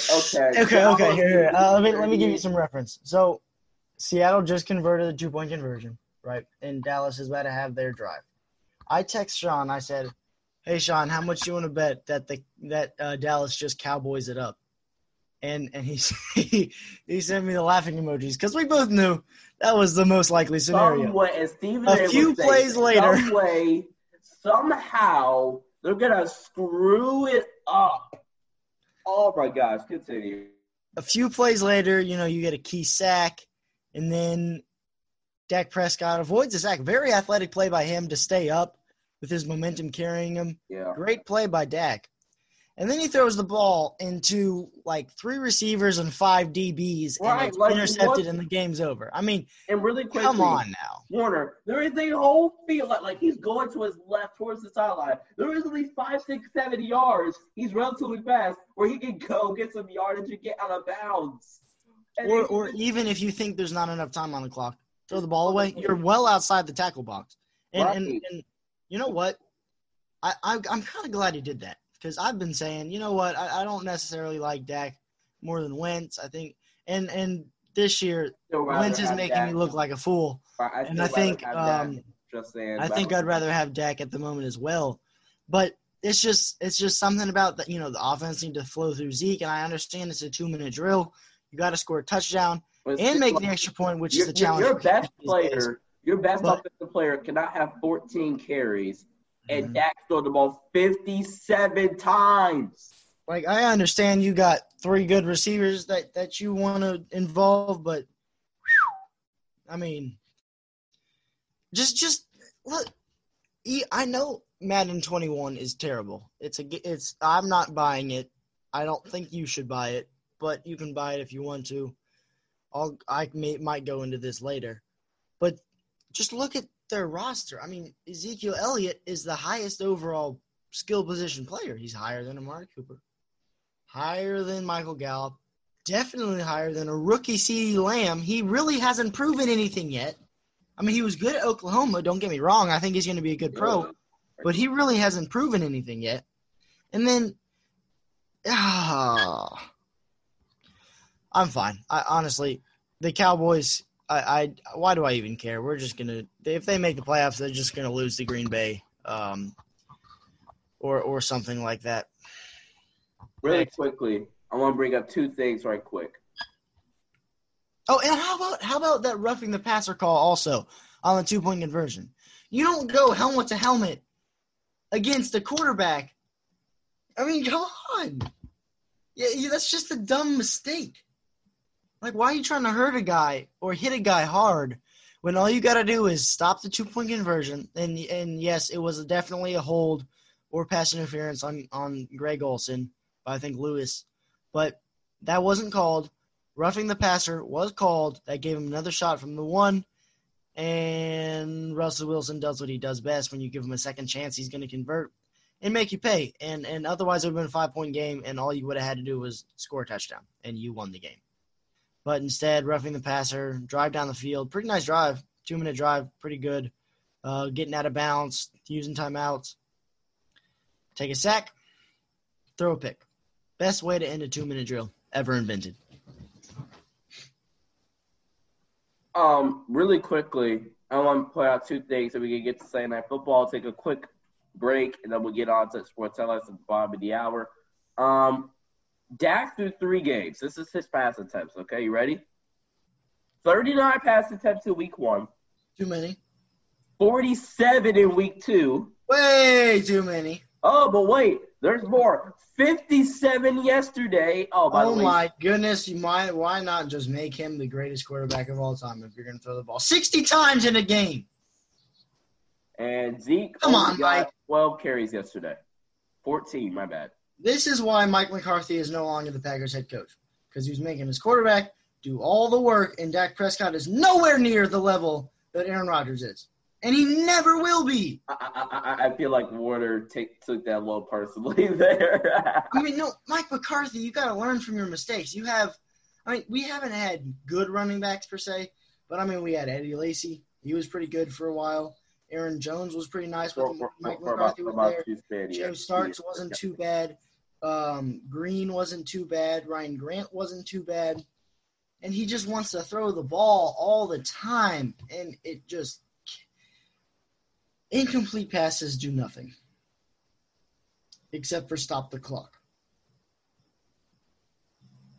Okay. Okay. Here. Let me give you some reference. So, Seattle just converted a two-point conversion, right? And Dallas is about to have their drive. I text Sean. I said, hey, Sean, how much do you want to bet that Dallas just Cowboys it up? And he sent me the laughing emojis because we both knew that was the most likely scenario. A few plays later. Somehow, they're going to screw it up. Oh, my gosh. Continue. A few plays later, you get a key sack, and then Dak Prescott avoids the sack. Very athletic play by him to stay up with his momentum carrying him. Yeah. Great play by Dak. And then he throws the ball into, three receivers and five DBs, right, and it's intercepted, and the game's over. I mean, and really quickly, come on now. Warner, there is a whole field, he's going to his left towards the sideline. There is at least 5, 6, 7 yards. He's relatively fast where he can go get some yardage and get out of bounds. And or even if you think there's not enough time on the clock, throw the ball away. You're well outside the tackle box. And, right. and you know what? I'm kind of glad he did that. Because I've been saying, you know what, I don't necessarily like Dak more than Wentz, I think. And this year, Wentz is making me look like a fool. I think I'd rather have Dak at the moment as well. But it's just something about that. The offense need to flow through Zeke, and I understand it's a 2-minute drill. You got to score a touchdown and make the extra point, which is the challenge. Your best offensive player cannot have 14 carries. And Dak threw the ball 57 times. I understand you got three good receivers that you want to involve, but, just look. I know Madden 21 is terrible. I'm not buying it. I don't think you should buy it, but you can buy it if you want to. I might go into this later. But just look at their roster. Ezekiel Elliott is the highest overall skill position player. He's higher than Amari Cooper, higher than Michael Gallup, definitely higher than a rookie CeeDee Lamb. He really hasn't proven anything yet. He was good at Oklahoma. Don't get me wrong. I think he's going to be a good pro, but he really hasn't proven anything yet. And then, I'm fine. Honestly, the Cowboys. Why do I even care? We're just going to – if they make the playoffs, they're just going to lose to Green Bay or something like that. Really quickly, I want to bring up two things right quick. Oh, and how about that roughing the passer call also on the two-point conversion? You don't go helmet to helmet against the quarterback. Come on. Yeah, that's just a dumb mistake. Why are you trying to hurt a guy or hit a guy hard when all you got to do is stop the two-point conversion? And yes, it was definitely a hold or pass interference on Greg Olsen by, I think, Lewis. But that wasn't called. Roughing the passer was called. That gave him another shot from the one. And Russell Wilson does what he does best. When you give him a second chance, he's going to convert and make you pay. And otherwise, it would have been a 5-point game, and all you would have had to do was score a touchdown, and you won the game. But instead, roughing the passer, drive down the field. Pretty nice drive, 2-minute drive, pretty good. Getting out of bounds, using timeouts. Take a sack, throw a pick. Best way to end a 2-minute drill ever invented. Really quickly, I want to point out two things so we can get to Sunday Night Football. I'll take a quick break, and then we'll get on to sports highlights at the bottom of the hour. Dak threw 3 games. This is his pass attempts, okay? You ready? 39 pass attempts in week 1. Too many. 47 in week 2. Way too many. Oh, but wait. There's more. 57 yesterday. Oh, by the way. Oh, my goodness. Why not just make him the greatest quarterback of all time if you're going to throw the ball 60 times in a game? And Zeke got 12 carries yesterday. 14, my bad. This is why Mike McCarthy is no longer the Packers head coach, because he was making his quarterback do all the work, and Dak Prescott is nowhere near the level that Aaron Rodgers is. And he never will be. I feel like Warner took that low personally there. I mean, no, Mike McCarthy, you got to learn from your mistakes. You have – I mean, we haven't had good running backs per se, but, I mean, we had Eddie Lacy. He was pretty good for a while. Aaron Jones was pretty nice with Mike McCarthy was there. Joe Starks wasn't too bad. Green wasn't too bad. Ryan Grant wasn't too bad. And he just wants to throw the ball all the time, and it just – incomplete passes do nothing except for stop the clock.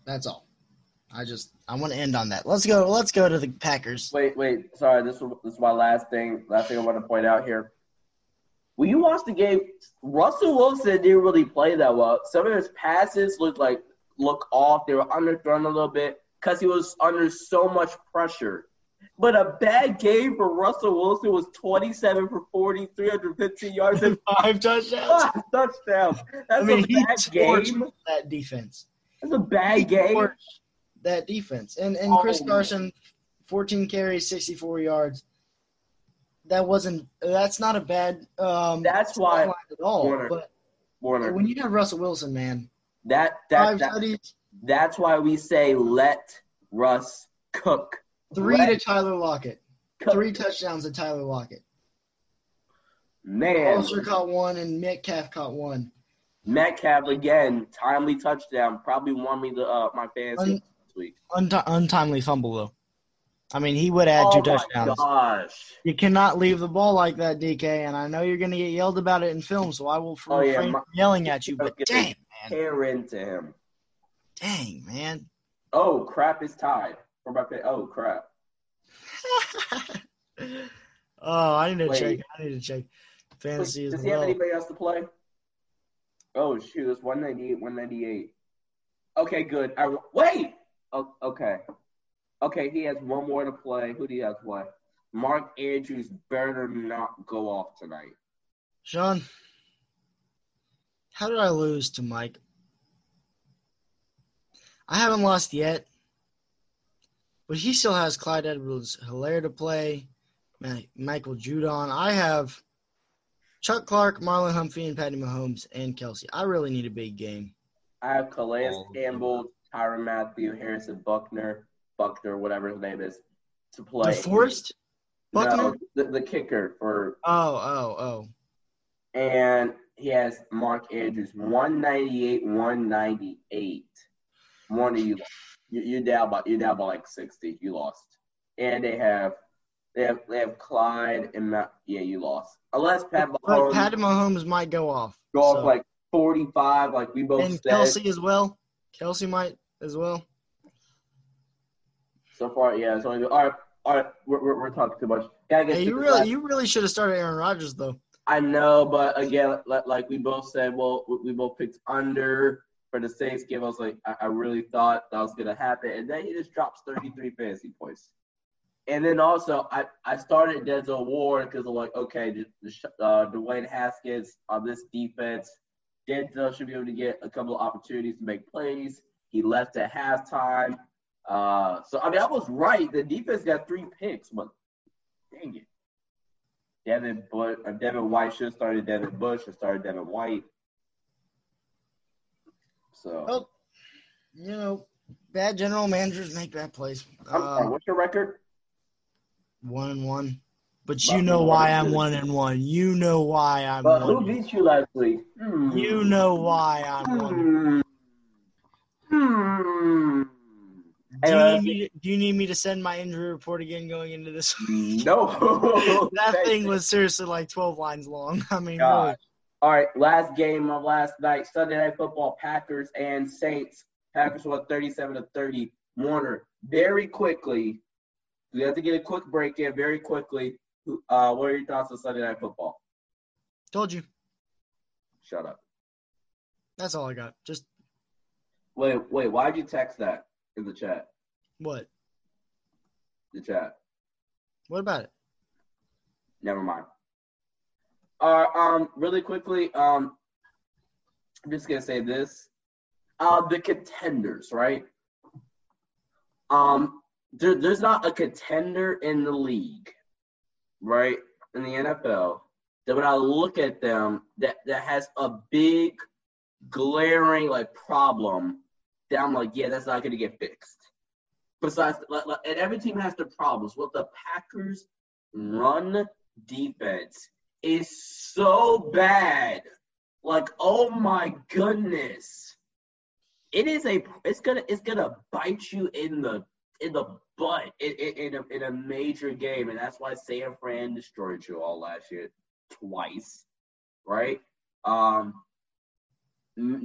That's all. I want to end on that. Let's go to the Packers. Wait. Sorry, this is my last thing. Last thing I want to point out here. When you watch the game, Russell Wilson didn't really play that well. Some of his passes look off. They were underthrown a little bit because he was under so much pressure. But a bad game for Russell Wilson was 27 for 40, 315 yards, and 5 touchdowns. That's a bad game. That defense. That's a bad game. That defense. And Chris Carson, 14 carries, 64 yards. That's not a bad that's why at all. Warner. When you have Russell Wilson, man. That's why we say let Russ cook. 3 to Tyler Lockett. 3 touchdowns to Tyler Lockett. Man. Foster caught 1 and Metcalf caught 1. Metcalf, again, timely touchdown. Probably won me my fantasy this week. Untimely fumble, though. I mean, he would add 2 touchdowns. Oh, my gosh. You cannot leave the ball like that, DK, and I know you're going to get yelled about it in film, so I will refrain from yelling at you, but dang, man. Tear into him. Dang, man. Oh, crap, it's tied. Oh, crap. Oh, I need to check. Fantasy is low. Does he have anybody else to play? Oh, shoot. It's 198. Okay, good. Wait! Oh, okay. Okay, he has 1 more to play. Who do you have to play? Mark Andrews better not go off tonight. Sean, how did I lose to Mike? I haven't lost yet. But he still has Clyde Edwards-Hilaire to play, Michael Judon. I have Chuck Clark, Marlon Humphrey, and Patty Mahomes, and Kelsey. I really need a big game. I have Calais Campbell, Tyrann Mathieu, Harrison Buckner, whatever his name is, to play. DeForest? Buckner? No, the kicker for – Oh. And he has Mark Andrews, 198. One of you – You're down by like 60. You lost, and they have Clyde and Matt. Yeah, you lost. Unless Pat Mahomes might go off like 45, like we both said. And Kelsey as well. Kelsey might as well. So far, yeah. It's only all right. We're talking too much. You really should have started Aaron Rodgers though. I know, but again, like we both said, well, we both picked under. For the Saints game, I was like, I really thought that was going to happen. And then he just drops 33 fantasy points. And then also, I started Denzel Ward because I'm like, okay, Dwayne Haskins on this defense, Denzel should be able to get a couple of opportunities to make plays. He left at halftime. So, I mean, I was right. The defense got 3 picks, but dang it. Devin White should have started Devin Bush. I started Devin White. So, well, you know, bad general managers make bad plays. I'm sorry, what's your record? 1-1. But you know why I'm 1-1. You know why I'm 1-1. Who beat you last week? You know why I'm 1-1. Do you need me to send my injury report again going into this week? No. That thing was seriously like 12 lines long. I mean, God. Really. All right, last game of last night, Sunday Night Football, Packers and Saints. Packers won 37-30. Warner, very quickly, we have to get a quick break in very quickly. What are your thoughts on Sunday Night Football? Told you. Shut up. That's all I got. Just wait. Why did you text that in the chat? What? The chat. What about it? Never mind. Really quickly, I'm just going to say this. The contenders, right? There's not a contender in the league, right, in the NFL, that when I look at them, that has a big, glaring, like, problem that I'm like, yeah, that's not going to get fixed. Besides, and every team has their problems. Well, the Packers' run defense is so bad. Like, oh my goodness, it's gonna bite you in the butt in a major game, and that's why San Fran destroyed you all last year twice, right?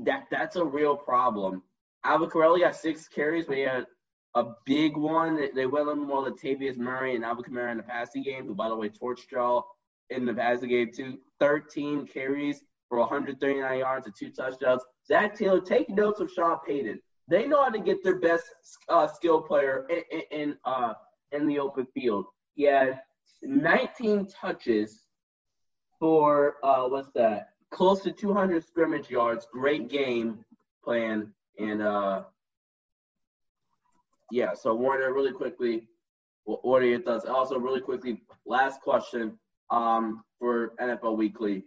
That's a real problem. Alvin Kamara got 6 carries, but he had a big one. They went on more Latavius Murray and Alvin Kamara in the passing game, who, by the way, torched y'all in the passing game too. 13 carries for 139 yards and 2 touchdowns. Zach Taylor, take notes of Sean Payton. They know how to get their best skill player in the open field. He had 19 touches for, close to 200 scrimmage yards. Great game plan. And, so Warner, really quickly, what are your thoughts? Also, really quickly, last question for NFL Weekly.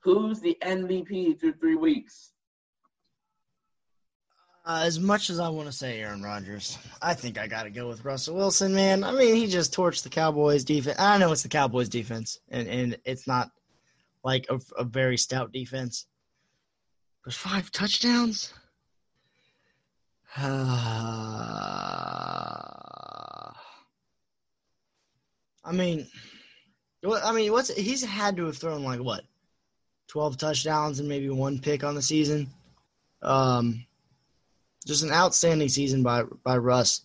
Who's the MVP through 3 weeks? As much as I want to say Aaron Rodgers, I think I got to go with Russell Wilson, man. I mean, he just torched the Cowboys' defense. I know it's the Cowboys' defense, and it's not like a very stout defense. But 5 touchdowns? What's he's had to have thrown, like, what, 12 touchdowns and maybe 1 pick on the season. Just an outstanding season by Russ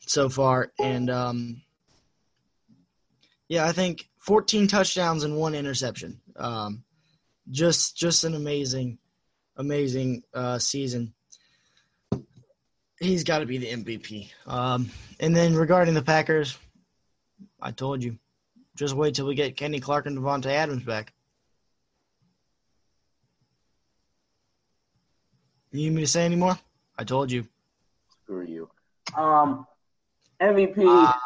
so far. And, I think 14 touchdowns and 1 interception. Just an amazing season. He's got to be the MVP. And then regarding the Packers, I told you, just wait till we get Kenny Clark and Devontae Adams back. You need me to say any more? I told you. Screw you. MVP.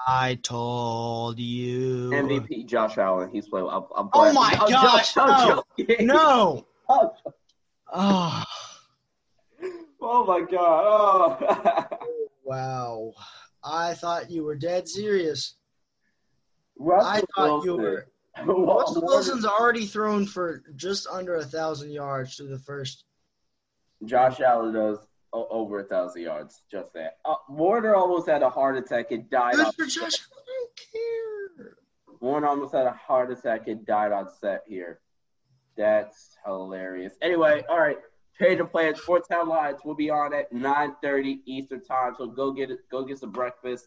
I told you. MVP Josh Allen. He's playing. I'm playing. Oh, my gosh. No. Oh. Oh, my God. Oh. Wow. I thought you were dead serious. Russell Wilson's already thrown for just under 1,000 yards through the first. Josh Allen does over 1,000 yards. Just that. Warner almost had a heart attack and died on set. I don't care. Warner almost had a heart attack and died on set here. That's hilarious. Anyway, all right. Page and Play at Sports Headlines will be on at 9:30 Eastern time. So go get some breakfast.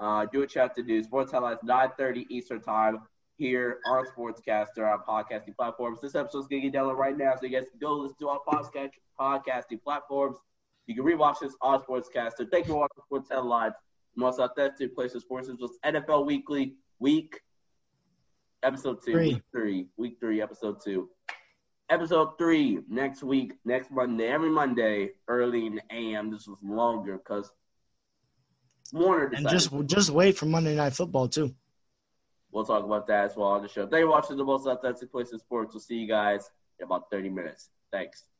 Do what you have to do. Sports Headlines, 9:30 Eastern time here on Sportscaster, our podcasting platforms. This episode's going to get downloaded right now, so you guys can go listen to our podcasting platforms. You can rewatch this on Sportscaster. Thank you for watching Sports Headlines, the most authentic place for sports is just NFL Weekly, Week 3, Episode 2. Episode 3 next week, next Monday, every Monday, early in the a.m. This was longer because Warner decided. And just wait for Monday Night Football, too. We'll talk about that as well on the show. Thank you for watching the most authentic place in sports. We'll see you guys in about 30 minutes. Thanks.